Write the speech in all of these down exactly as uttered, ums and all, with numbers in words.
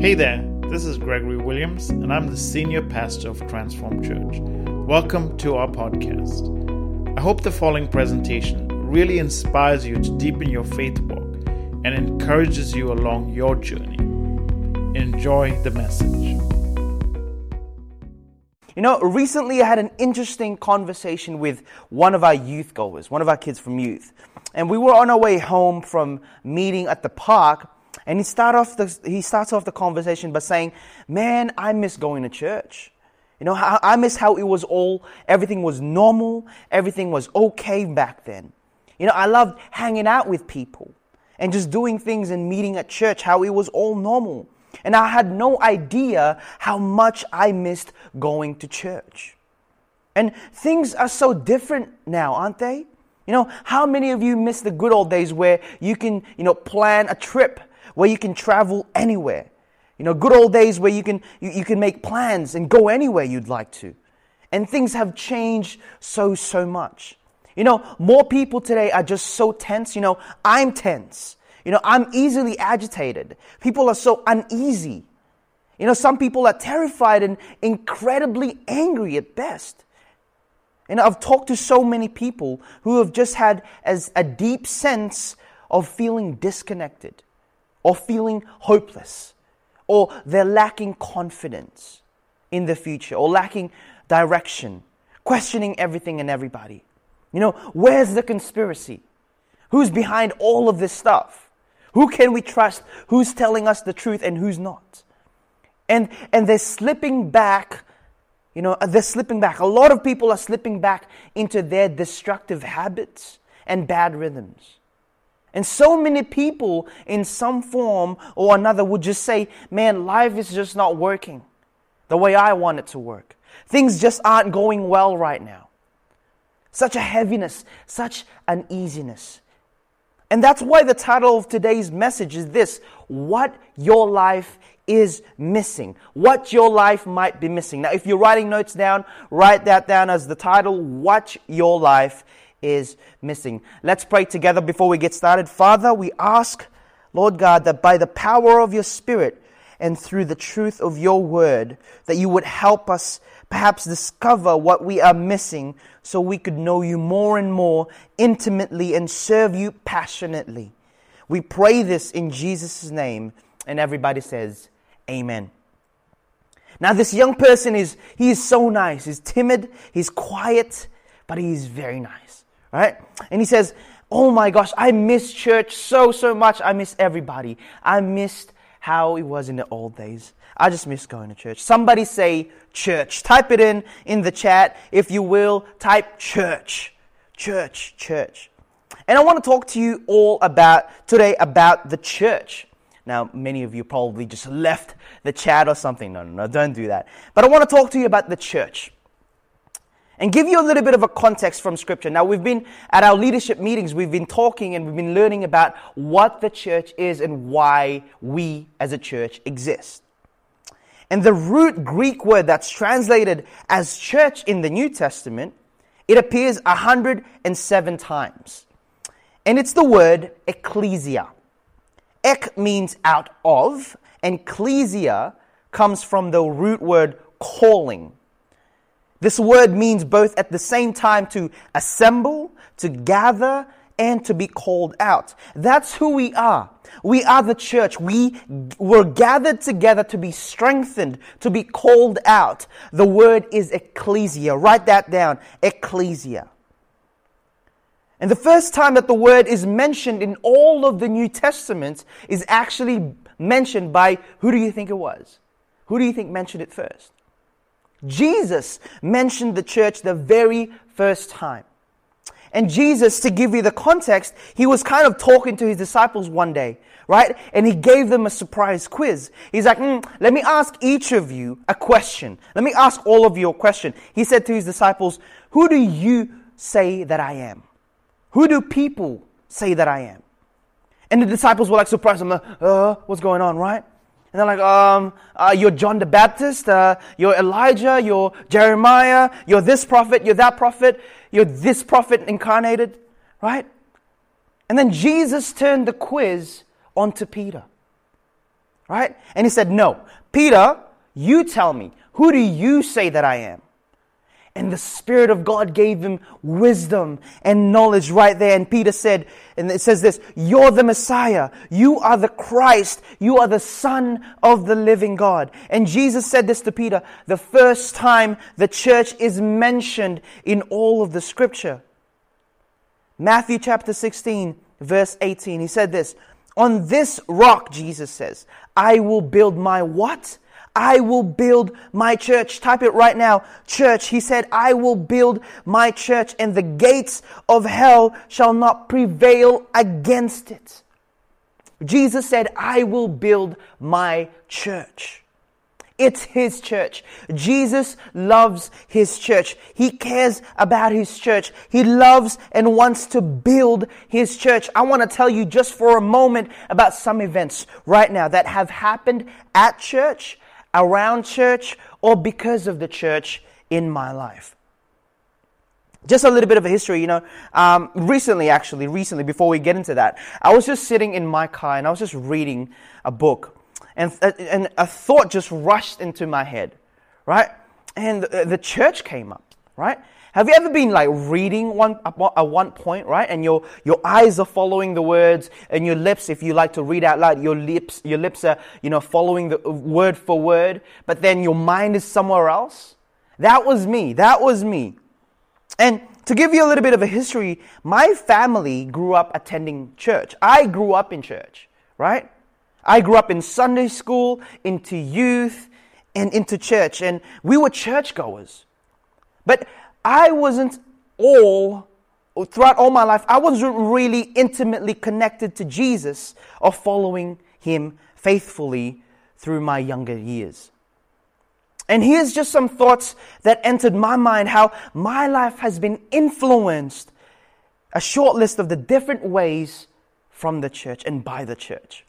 Hey there, this is Gregory Williams, and I'm the Senior Pastor of Transform Church. Welcome to our podcast. I hope the following presentation really inspires you to deepen your faith walk and encourages you along your journey. Enjoy the message. You know, recently I had an interesting conversation with one of our youth goers, one of our kids from youth. And we were on our way home from meeting at the park, and he start off the, he starts off the conversation by saying, "Man, I miss going to church. You know, I miss how it was all, everything was normal, everything was okay back then. You know, I loved hanging out with people and just doing things and meeting at church, how it was all normal. And I had no idea how much I missed going to church." And things are so different now, aren't they? You know, how many of you miss the good old days where you can, you know, plan a trip, where you can travel anywhere? You know, good old days where you can you, you can make plans and go anywhere you'd like to. And things have changed so, so much. You know, more people today are just so tense. You know, I'm tense. You know, I'm easily agitated. People are so uneasy. You know, some people are terrified and incredibly angry at best. And I've talked to so many people who have just had as a deep sense of feeling disconnected or feeling hopeless, or they're lacking confidence in the future or lacking direction, questioning everything and everybody. You know, where's the conspiracy? Who's behind all of this stuff? Who can we trust? Who's telling us the truth and who's not? And and they're slipping back, you know, they're slipping back. A lot of people are slipping back into their destructive habits and bad rhythms. And so many people in some form or another would just say, "Man, life is just not working the way I want it to work. Things just aren't going well right now." Such a heaviness, such uneasiness. And that's why the title of today's message is this: what your life is missing. What your life might be missing. Now, if you're writing notes down, write that down as the title: what your life is missing. Let's pray together before we get started. Father, we ask, Lord God, that by the power of your Spirit and through the truth of your word, that you would help us perhaps discover what we are missing so we could know you more and more intimately and serve you passionately. We pray this in Jesus' name. And everybody says, amen. Now this young person is, he is so nice. He's timid, he's quiet, but he is very nice, right? And he says, "Oh my gosh, I miss church so, so much. I miss everybody. I missed how it was in the old days. I just miss going to church." Somebody say church. Type it in in the chat, if you will. Type church, church, church. And I want to talk to you all about today about the church. Now, many of you probably just left the chat or something. No, no, no, don't do that. But I want to talk to you about the church and give you a little bit of a context from Scripture. Now, we've been at our leadership meetings, we've been talking and we've been learning about what the church is and why we as a church exist. And the root Greek word that's translated as church in the New Testament, it appears one hundred seven times. And it's the word ecclesia. Ek means out of, and ecclesia comes from the root word calling. This word means both at the same time to assemble, to gather, and to be called out. That's who we are. We are the church. We were gathered together to be strengthened, to be called out. The word is ecclesia. Write that down. Ecclesia. And the first time that the word is mentioned in all of the New Testament is actually mentioned by, who do you think it was? Who do you think mentioned it first? Jesus mentioned the church the very first time. And Jesus, to give you the context, he was kind of talking to his disciples one day, right? And he gave them a surprise quiz. He's like, mm, let me ask each of you a question. Let me ask all of you a question. He said to his disciples, "Who do you say that I am? Who do people say that I am?" And the disciples were like surprised. I'm like, uh, what's going on, right? And they're like, um, uh, you're John the Baptist, uh, you're Elijah, you're Jeremiah, you're this prophet, you're that prophet, you're this prophet incarnated, right? And then Jesus turned the quiz onto Peter. right? And he said, no, Peter, you tell me, who do you say that I am? And the Spirit of God gave him wisdom and knowledge right there. And Peter said, and it says this, you're the Messiah. You are the Christ. You are the Son of the living God. And Jesus said this to Peter the first time the church is mentioned in all of the scripture. Matthew chapter sixteen, verse eighteen. He said this, on this rock, Jesus says, I will build my what? I will build my church. Type it right now. Church. He said, I will build my church, and the gates of hell shall not prevail against it. Jesus said, I will build my church. It's his church. Jesus loves his church. He cares about his church. He loves and wants to build his church. I want to tell you just for a moment about some events right now that have happened at church, around church, or because of the church in my life. Just a little bit of a history, you know. Um, recently, actually, recently, before we get into that, I was just sitting in my car and I was just reading a book. And, and a thought just rushed into my head, right? And the, the church came up, right? Have you ever been like reading one at one point, right? And your your eyes are following the words, and your lips, if you like to read out loud, your lips your lips are, you know, following the word for word, but then your mind is somewhere else. That was me. That was me. And to give you a little bit of a history, my family grew up attending church. I grew up in church, right? I grew up in Sunday school, into youth, and into church, and we were churchgoers. But I wasn't all, throughout all my life, I wasn't really intimately connected to Jesus or following him faithfully through my younger years. And here's just some thoughts that entered my mind, how my life has been influenced, a short list of the different ways from the church and by the church.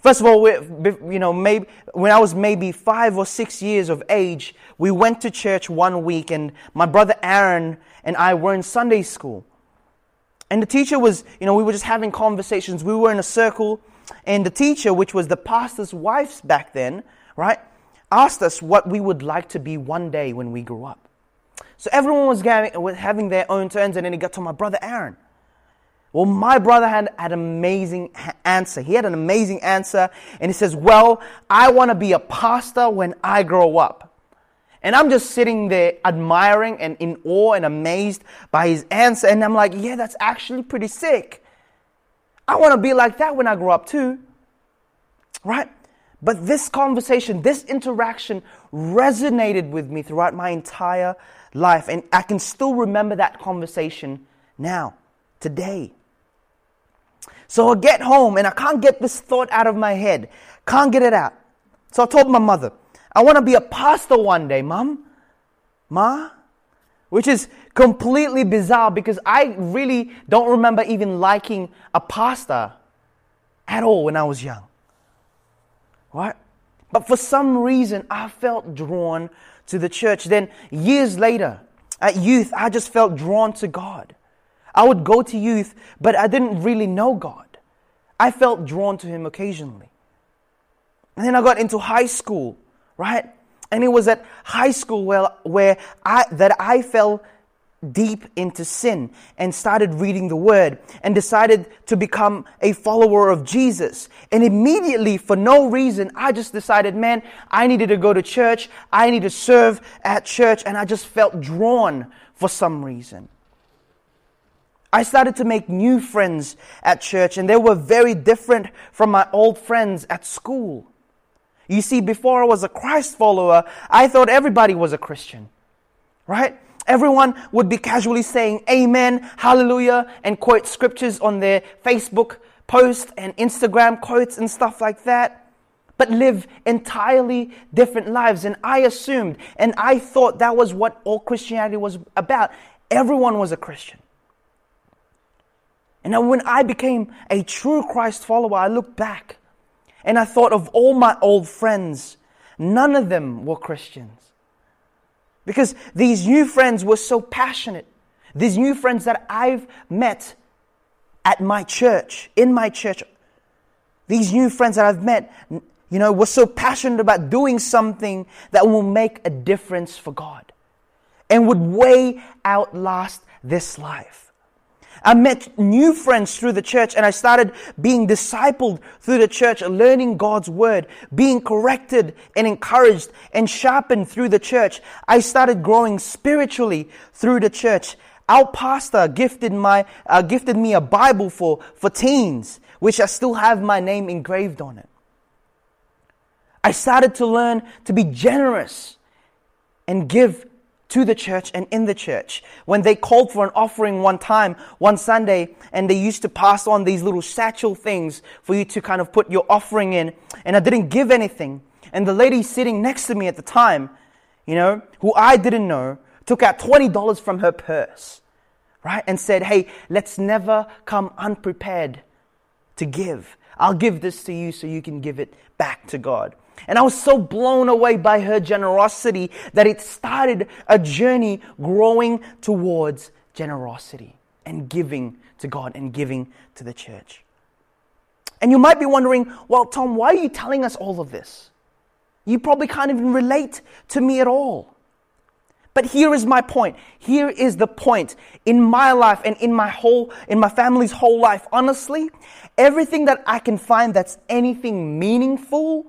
First of all, you know, maybe when I was maybe five or six years of age, we went to church one week, and my brother Aaron and I were in Sunday school. And the teacher was, you know, we were just having conversations. We were in a circle, and the teacher, which was the pastor's wife back then, right, asked us what we would like to be one day when we grew up. So everyone was having their own turns, and then it got to my brother Aaron. Well, my brother had an amazing answer. He had an amazing answer. And he says, well, I want to be a pastor when I grow up. And I'm just sitting there admiring and in awe and amazed by his answer. And I'm like, yeah, that's actually pretty sick. I want to be like that when I grow up too. Right? But this conversation, this interaction resonated with me throughout my entire life. And I can still remember that conversation now, today. So I get home and I can't get this thought out of my head. Can't get it out. So I told my mother, I want to be a pastor one day, Mom. Ma? Which is completely bizarre because I really don't remember even liking a pastor at all when I was young. Right? But for some reason, I felt drawn to the church. Then years later, at youth, I just felt drawn to God. I would go to youth, but I didn't really know God. I felt drawn to him occasionally. And then I got into high school, right? And it was at high school where, where I that I fell deep into sin and started reading the word and decided to become a follower of Jesus. And immediately, for no reason, I just decided, man, I needed to go to church. I need to serve at church. And I just felt drawn for some reason. I started to make new friends at church, and they were very different from my old friends at school. You see, before I was a Christ follower, I thought everybody was a Christian, right? Everyone would be casually saying amen, hallelujah, and quote scriptures on their Facebook post and Instagram quotes and stuff like that, but live entirely different lives. And I assumed, and I thought that was what all Christianity was about. Everyone was a Christian. And now when I became a true Christ follower, I looked back and I thought of all my old friends. None of them were Christians. Because these new friends were so passionate. These new friends that I've met at my church, in my church, These new friends that I've met, you know, were so passionate about doing something that will make a difference for God and would way outlast this life. I met new friends through the church, and I started being discipled through the church, learning God's word, being corrected and encouraged and sharpened through the church. I started growing spiritually through the church. Our pastor gifted my uh, gifted me a Bible for, for teens, which I still have my name engraved on it. I started to learn to be generous and give to the church and in the church. When they called for an offering one time, one Sunday, and they used to pass on these little satchel things for you to kind of put your offering in, and I didn't give anything. And the lady sitting next to me at the time, you know, who I didn't know, took out twenty dollars from her purse, right? And said, hey, let's never come unprepared to give. I'll give this to you so you can give it back to God. And I was so blown away by her generosity that it started a journey growing towards generosity and giving to God and giving to the church. And you might be wondering, well, Tom, why are you telling us all of this? You probably can't even relate to me at all. But here is my point. Here is the point in my life and in my whole, in my family's whole life. Honestly, everything that I can find that's anything meaningful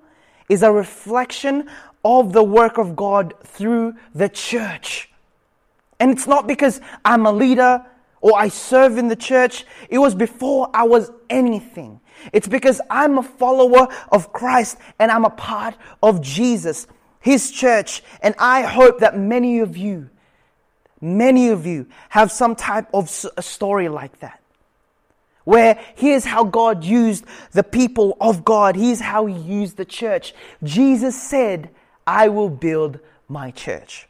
is a reflection of the work of God through the church. And it's not because I'm a leader or I serve in the church. It was before I was anything. It's because I'm a follower of Christ and I'm a part of Jesus, His church, and I hope that many of you, many of you have some type of s- a story like that, where here's how God used the people of God. Here's how He used the church. Jesus said, I will build my church.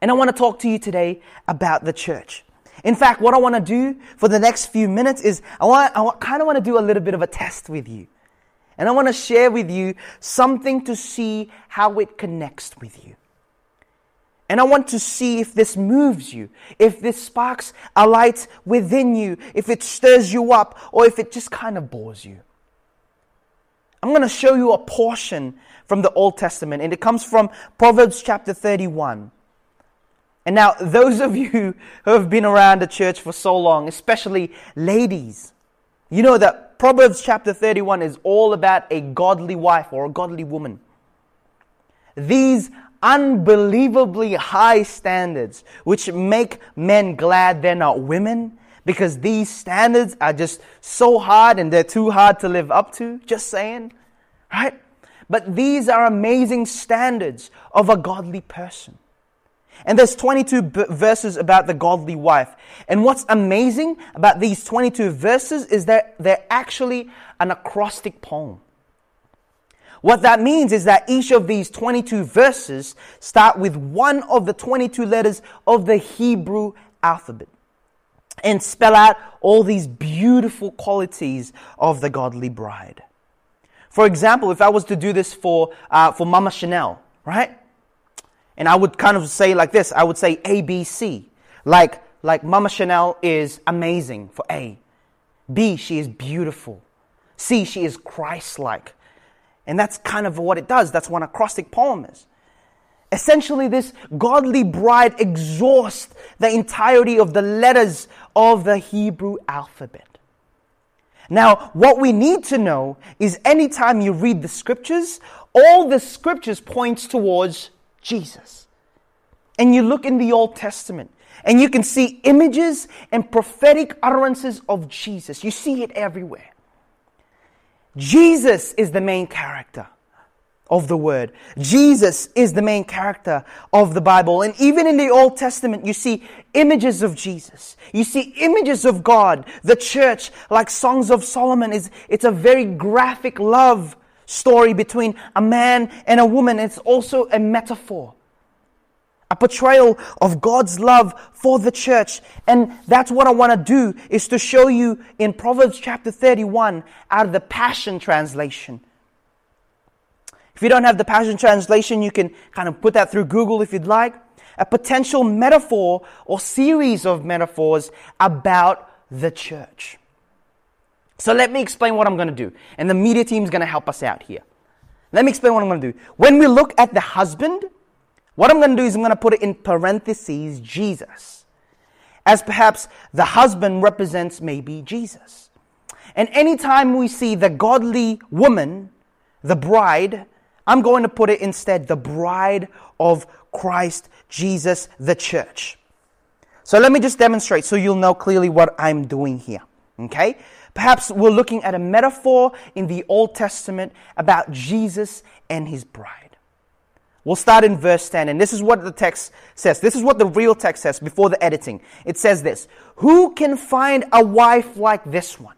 And I want to talk to you today about the church. In fact, what I want to do for the next few minutes is I want, I kind of want to do a little bit of a test with you. And I want to share with you something to see how it connects with you. And I want to see if this moves you, if this sparks a light within you, if it stirs you up, or if it just kind of bores you. I'm going to show you a portion from the Old Testament, and it comes from Proverbs chapter thirty-one. And now, those of you who have been around the church for so long, especially ladies, you know that Proverbs chapter thirty-one is all about a godly wife or a godly woman. These unbelievably high standards which make men glad they're not women, because these standards are just so hard and they're too hard to live up to, just saying, right? But these are amazing standards of a godly person. And there's twenty-two b- verses about the godly wife. And what's amazing about these twenty-two verses is that they're actually an acrostic poem. What that means is that each of these twenty-two verses start with one of the twenty-two letters of the Hebrew alphabet and spell out all these beautiful qualities of the godly bride. For example, if I was to do this for uh, for Mama Chanel, right? And I would kind of say like this, I would say A, B, C. Like, like Mama Chanel is amazing for A. B, she is beautiful. C, she is Christ-like. And that's kind of what it does. That's what an acrostic poem is. Essentially, this godly bride exhausts the entirety of the letters of the Hebrew alphabet. Now, what we need to know is anytime you read the scriptures, all the scriptures points towards Jesus. And you look in the Old Testament and you can see images and prophetic utterances of Jesus. You see it everywhere. Jesus is the main character of the word. Jesus is the main character of the Bible. And even in the Old Testament, you see images of Jesus. You see images of God, the church, like Songs of Solomon. is It's a very graphic love story between a man and a woman. It's also a metaphor, a portrayal of God's love for the church. And that's what I want to do, is to show you in Proverbs chapter thirty-one out of the Passion Translation. If you don't have the Passion Translation, you can kind of put that through Google if you'd like. A potential metaphor or series of metaphors about the church. So let me explain what I'm going to do. And the media team is going to help us out here. Let me explain what I'm going to do. When we look at the husband, what I'm going to do is I'm going to put it in parentheses, Jesus. As perhaps the husband represents maybe Jesus. And anytime we see the godly woman, the bride, I'm going to put it instead, the bride of Christ Jesus, the church. So let me just demonstrate so you'll know clearly what I'm doing here. Okay? Perhaps we're looking at a metaphor in the Old Testament about Jesus and his bride. We'll start in verse ten, and this is what the text says. This is what the real text says before the editing. It says this, "Who can find a wife like this one?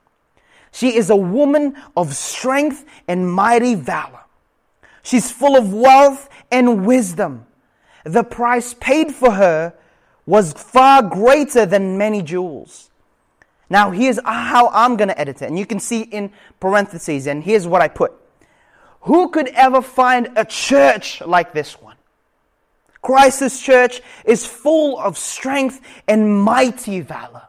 She is a woman of strength and mighty valor. She's full of wealth and wisdom. The price paid for her was far greater than many jewels." Now, here's how I'm going to edit it. And you can see in parentheses, and here's what I put. Who could ever find a church like this one? Christ's church is full of strength and mighty valor.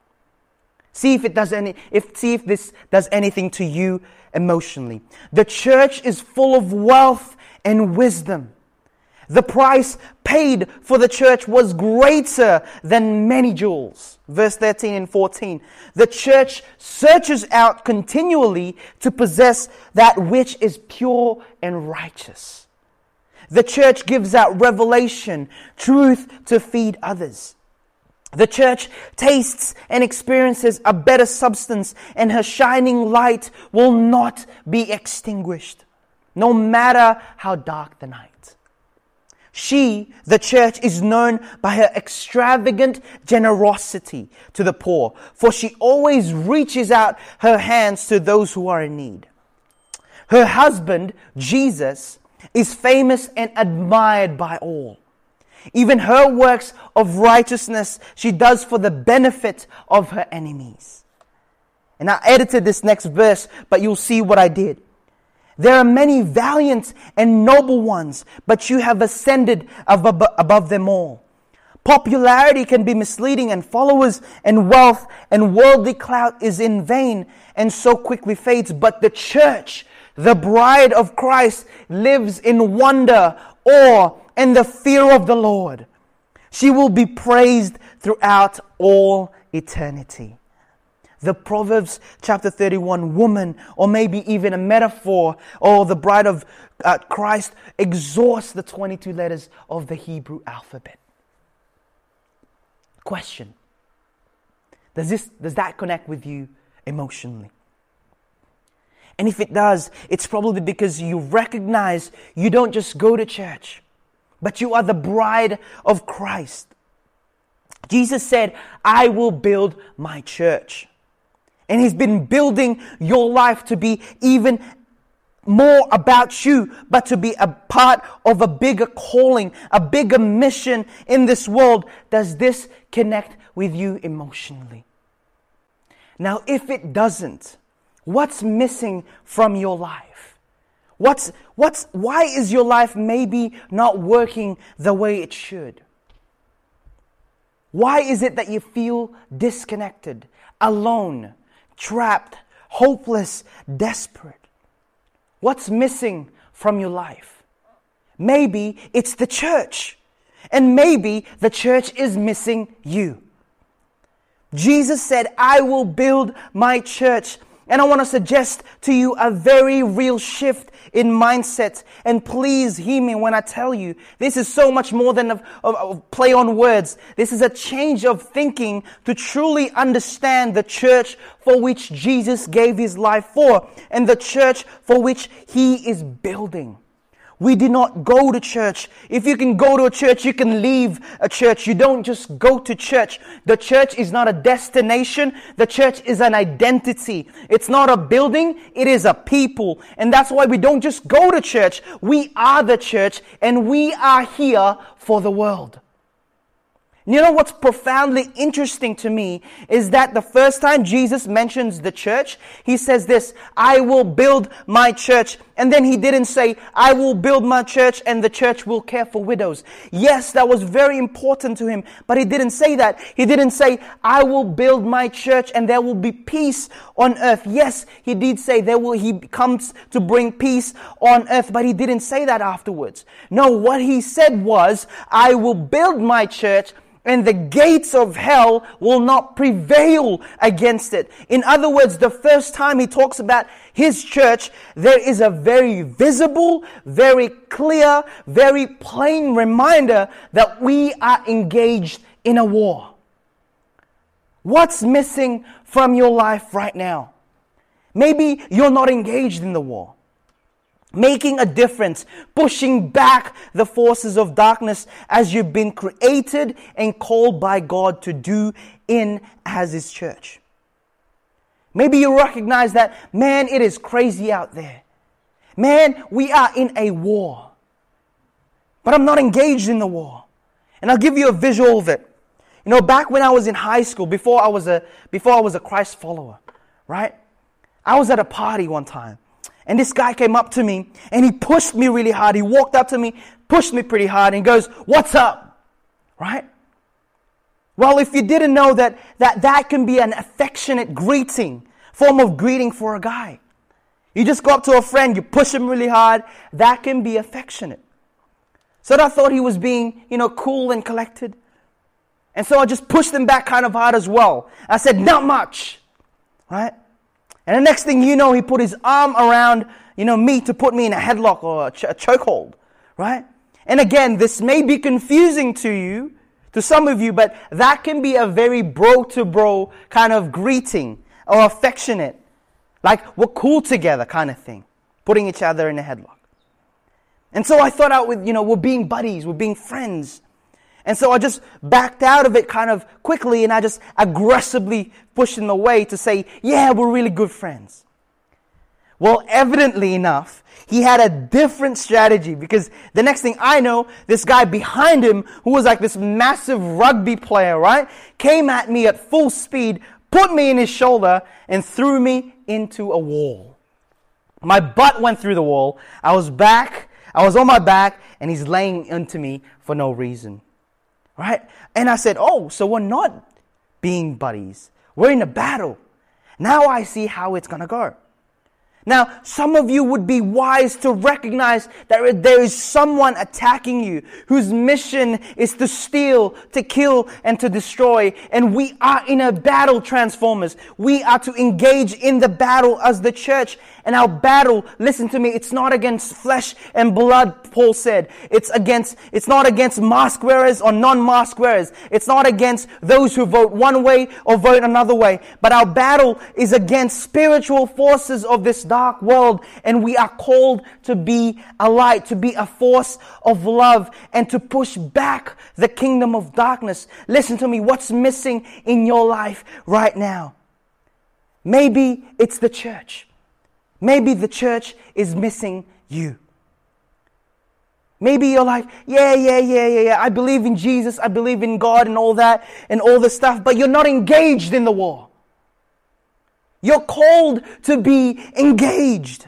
See if it does any, if, see if this does anything to you emotionally. The church is full of wealth and wisdom. The price paid for the church was greater than many jewels. Verse thirteen and fourteen. The church searches out continually to possess that which is pure and righteous. The church gives out revelation, truth to feed others. The church tastes and experiences a better substance, and her shining light will not be extinguished, no matter how dark the night. She, the church, is known by her extravagant generosity to the poor, for she always reaches out her hands to those who are in need. Her husband, Jesus, is famous and admired by all. Even her works of righteousness she does for the benefit of her enemies. And I edited this next verse, but you'll see what I did. There are many valiant and noble ones, but you have ascended above, above them all. Popularity can be misleading, and followers and wealth and worldly clout is in vain and so quickly fades. But the church, the bride of Christ, lives in wonder, awe, and the fear of the Lord. She will be praised throughout all eternity. The Proverbs chapter thirty-one woman, or maybe even a metaphor, or the bride of uh, Christ, exhausts the twenty-two letters of the Hebrew alphabet. Question. Does this, does that connect with you emotionally? And if it does, it's probably because you recognize you don't just go to church, but you are the bride of Christ. Jesus said, "I will build my church." And he's been building your life to be even more about you, but to be a part of a bigger calling, a bigger mission in this world. Does this connect with you emotionally? Now, if it doesn't, what's missing from your life? What's, what's, why is your life maybe not working the way it should? Why is it that you feel disconnected, alone, trapped, hopeless, desperate? What's missing from your life? Maybe it's the church, and maybe the church is missing you. Jesus said, "I will build my church." And I want to suggest to you a very real shift in mindset. And please hear me when I tell you, this is so much more than a, a, a play on words. This is a change of thinking to truly understand the church for which Jesus gave his life for, and the church for which he is building. We do not go to church. If you can go to a church, you can leave a church. You don't just go to church. The church is not a destination. The church is an identity. It's not a building. It is a people. And that's why we don't just go to church. We are the church, and we are here for the world. You know what's profoundly interesting to me is that the first time Jesus mentions the church, he says this, I will build my church. And then he didn't say, I will build my church and the church will care for widows. Yes, that was very important to him, but he didn't say that. He didn't say, I will build my church and there will be peace on earth. Yes, he did say there will, he comes to bring peace on earth, but he didn't say that afterwards. No, what he said was, I will build my church and the gates of hell will not prevail against it. In other words, the first time he talks about his church, there is a very visible, very clear, very plain reminder that we are engaged in a war. What's missing from your life right now? Maybe you're not engaged in the war. Making a difference, pushing back the forces of darkness as you've been created and called by God to do in as His church. Maybe you recognize that, man, it is crazy out there. Man, we are in a war. But I'm not engaged in the war. And I'll give you a visual of it. You know, back when I was in high school, before I was a, before I was a Christ follower, right? I was at a party one time. And this guy came up to me and he pushed me really hard. He walked up to me, pushed me pretty hard and goes, what's up? Right? Well, if you didn't know that, that that can be an affectionate greeting, form of greeting for a guy. You just go up to a friend, you push him really hard. That can be affectionate. So I thought he was being, you know, cool and collected. And so I just pushed him back kind of hard as well. I said, not much. Right? And the next thing you know, he put his arm around, you know, me to put me in a headlock or a, ch- a chokehold, right? And again, this may be confusing to you, to some of you, but that can be a very bro-to-bro kind of greeting or affectionate, like we're cool together kind of thing, putting each other in a headlock. And so I thought out with, you know, we're being buddies, we're being friends. And so I just backed out of it kind of quickly and I just aggressively pushed him away to say, yeah, we're really good friends. Well, evidently enough, he had a different strategy because the next thing I know, this guy behind him, who was like this massive rugby player, right, came at me at full speed, put me in his shoulder and threw me into a wall. My butt went through the wall. I was back, I was on my back and he's laying into me for no reason. Right? And I said, oh, so we're not being buddies. We're in a battle. Now I see how it's going to go. Now, some of you would be wise to recognize that there is someone attacking you whose mission is to steal, to kill, and to destroy. And we are in a battle, Transformers. We are to engage in the battle as the church. And our battle, listen to me, it's not against flesh and blood, Paul said. It's against, it's not against mask wearers or non-mask wearers. It's not against those who vote one way or vote another way. But our battle is against spiritual forces of this dark world, and we are called to be a light, to be a force of love, and to push back the kingdom of darkness. Listen to me, what's missing in your life right now? Maybe it's the church. Maybe the church is missing you. Maybe you're like, yeah, yeah, yeah, yeah, yeah, I believe in Jesus, I believe in God and all that, and all the stuff, but you're not engaged in the war. You're called to be engaged,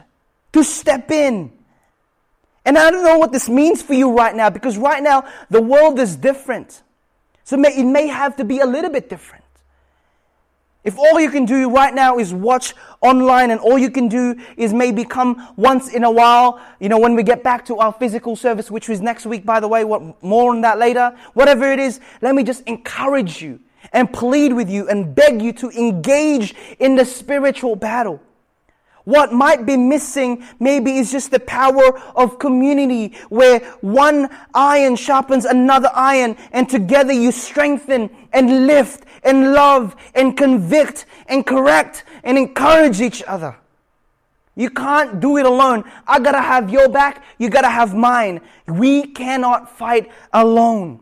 to step in. And I don't know what this means for you right now, because right now the world is different. So it may have to be a little bit different. If all you can do right now is watch online and all you can do is maybe come once in a while, you know, when we get back to our physical service, which is next week, by the way, what, more on that later, whatever it is, let me just encourage you and plead with you and beg you to engage in the spiritual battle. What might be missing maybe is just the power of community where one iron sharpens another iron and together you strengthen and lift and love and convict and correct and encourage each other. You can't do it alone. I gotta have your back, you gotta have mine. We cannot fight alone.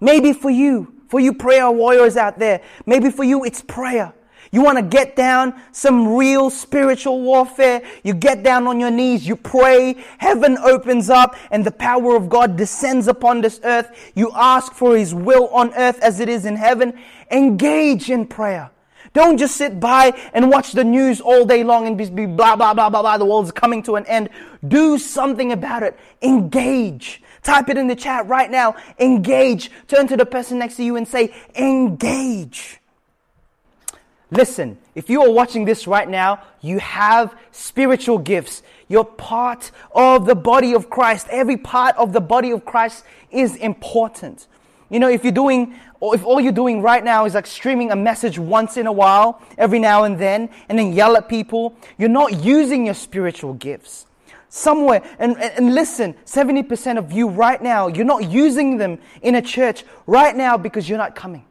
Maybe for you, For you prayer warriors out there, maybe for you it's prayer. You want to get down some real spiritual warfare. You get down on your knees. You pray. Heaven opens up and the power of God descends upon this earth. You ask for His will on earth as it is in heaven. Engage in prayer. Don't just sit by and watch the news all day long and be blah, blah, blah, blah, blah. The world's coming to an end. Do something about it. Engage. Type it in the chat right now. Engage. Turn to the person next to you and say, engage. Listen, if you are watching this right now, you have spiritual gifts. You're part of the body of Christ. Every part of the body of Christ is important. You know, if you're doing, or if all you're doing right now is like streaming a message once in a while, every now and then, and then yell at people, you're not using your spiritual gifts. Somewhere, and, and listen, seventy percent of you right now, you're not using them in a church right now because you're not coming.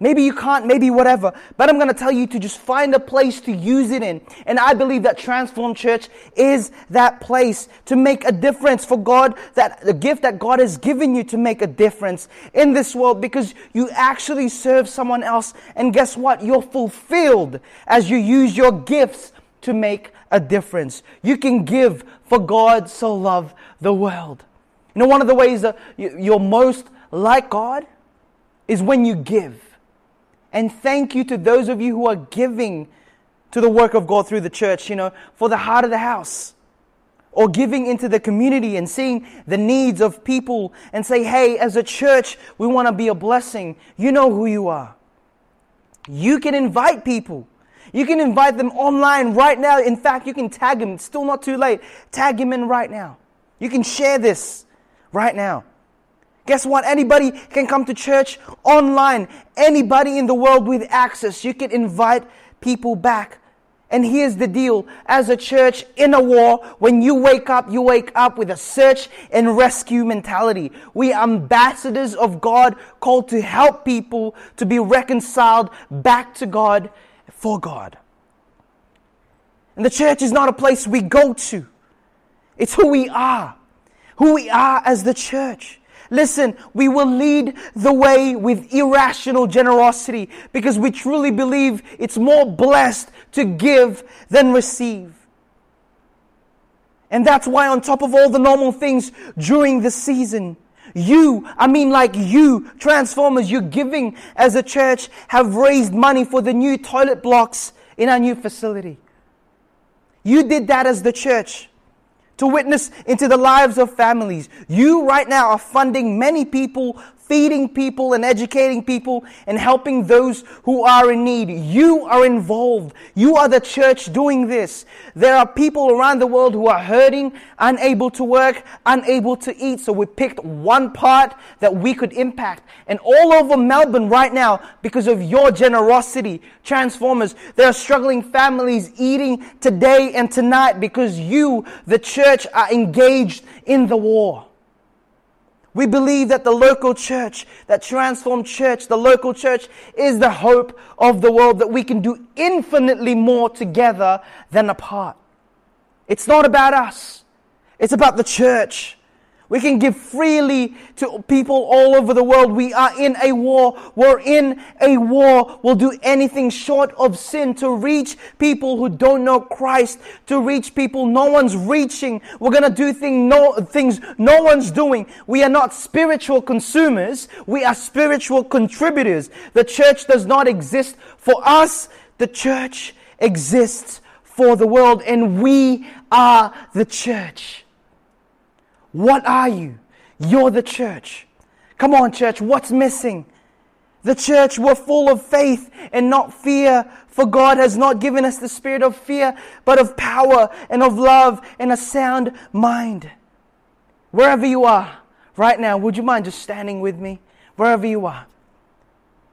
Maybe you can't, maybe whatever, but I'm going to tell you to just find a place to use it in. And I believe that Transform Church is that place to make a difference for God, that the gift that God has given you to make a difference in this world, because you actually serve someone else. And guess what? You're fulfilled as you use your gifts to make a difference. You can give, for God so loved the world. You know, one of the ways that you're most like God is when you give. And thank you to those of you who are giving to the work of God through the church, you know, for the heart of the house. Or giving into the community and seeing the needs of people and say, hey, as a church, we want to be a blessing. You know who you are. You can invite people. You can invite them online right now. In fact, you can tag him. It's still not too late. Tag him in right now. You can share this right now. Guess what? Anybody can come to church online. Anybody in the world with access. You can invite people back. And here's the deal. As a church in a war, when you wake up, you wake up with a search and rescue mentality. We are ambassadors of God called to help people to be reconciled back to God, for God. And the church is not a place we go to. It's who we are. Who we are as the church. Listen, we will lead the way with irrational generosity because we truly believe it's more blessed to give than receive. And that's why on top of all the normal things during the season, you, I mean like you, Transformers, you're giving as a church, have raised money for the new toilet blocks in our new facility. You did that as the church. To witness into the lives of families. You right now are funding many people, feeding people and educating people and helping those who are in need. You are involved. You are the church doing this. There are people around the world who are hurting, unable to work, unable to eat. So we picked one part that we could impact. And all over Melbourne right now, because of your generosity, Transformers, there are struggling families eating today and tonight because you, the church, Church are engaged in the war. We believe that the local church, that Transformed Church, the local church is the hope of the world, that we can do infinitely more together than apart. It's not about us. It's about the church. We can give freely to people all over the world. We are in a war. We're in a war. We'll do anything short of sin to reach people who don't know Christ, to reach people no one's reaching. We're going to do thing no, things no one's doing. We are not spiritual consumers. We are spiritual contributors. The church does not exist for us. The church exists for the world, and we are the church. What are you? You're the church. Come on, church, what's missing? The church, we're full of faith and not fear, for God has not given us the spirit of fear, but of power and of love and a sound mind. Wherever you are right now, would you mind just standing with me? Wherever you are.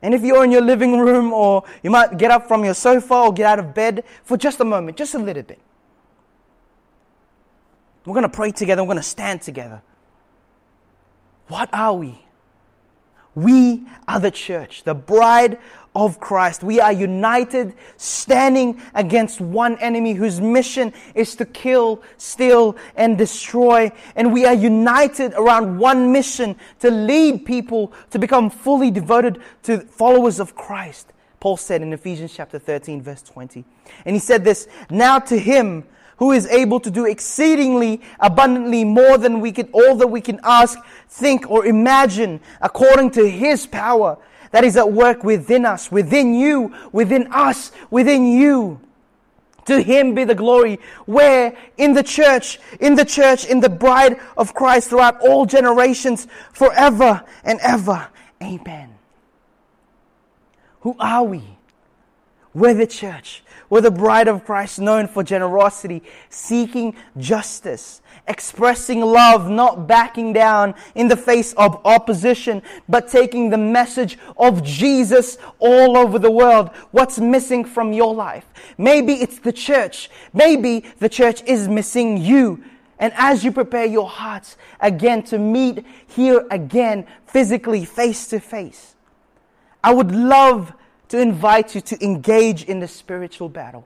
And if you're in your living room, or you might get up from your sofa or get out of bed for just a moment, just a little bit. We're going to pray together. We're going to stand together. What are we? We are the church, the bride of Christ. We are united, standing against one enemy whose mission is to kill, steal, and destroy. And we are united around one mission to lead people to become fully devoted to followers of Christ. Paul said in Ephesians chapter thirteen, verse twenty. And he said this, "Now to him who is able to do exceedingly abundantly more than we can, all that we can ask, think, or imagine, according to his power that is at work within us," within you, within us, within you. "To him be the glory," where in the church, in the church, in the bride of Christ throughout all generations, forever and ever. Amen. Who are we? We're the church. We're the bride of Christ, known for generosity, seeking justice, expressing love, not backing down in the face of opposition, but taking the message of Jesus all over the world. What's missing from your life? Maybe it's the church. Maybe the church is missing you. And as you prepare your hearts again to meet here again, physically, face to face, I would love to invite you to engage in the spiritual battle.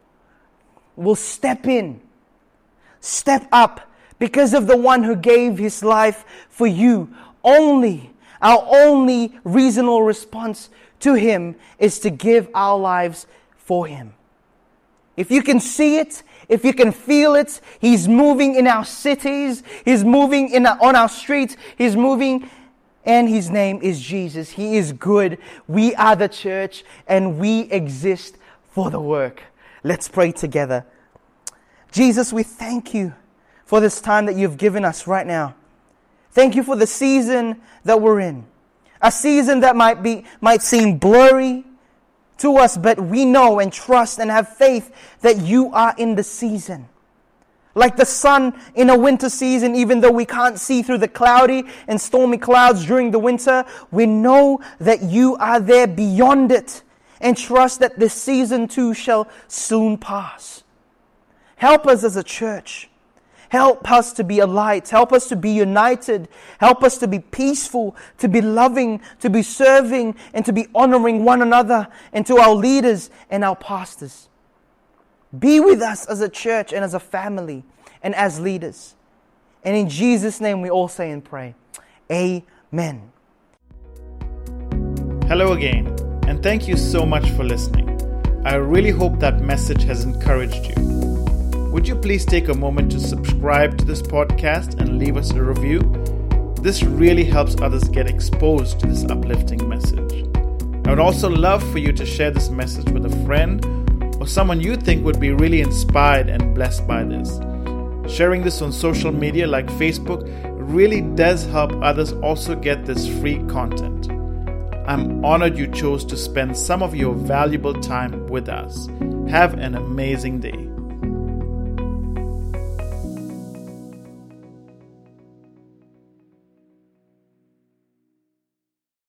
We'll step in, step up, because of the one who gave his life for you. Only, our only reasonable response to him is to give our lives for him. If you can see it, if you can feel it, he's moving in our cities, he's moving in our, on our streets, he's moving. And his name is Jesus. He is good. We are the church and we exist for the work. Let's pray together. Jesus, we thank you for this time that you've given us right now. Thank you for the season that we're in. A season that might be, might seem blurry to us, but we know and trust and have faith that you are in the season. Like the sun in a winter season, even though we can't see through the cloudy and stormy clouds during the winter, we know that you are there beyond it and trust that this season too shall soon pass. Help us as a church. Help us to be a light. Help us to be united. Help us to be peaceful, to be loving, to be serving, and to be honoring one another and to our leaders and our pastors. Be with us as a church and as a family and as leaders. And in Jesus' name we all say and pray. Amen. Hello again, and thank you so much for listening. I really hope that message has encouraged you. Would you please take a moment to subscribe to this podcast and leave us a review? This really helps others get exposed to this uplifting message. I would also love for you to share this message with a friend or someone you think would be really inspired and blessed by this. Sharing this on social media like Facebook really does help others also get this free content. I'm honored you chose to spend some of your valuable time with us. Have an amazing day.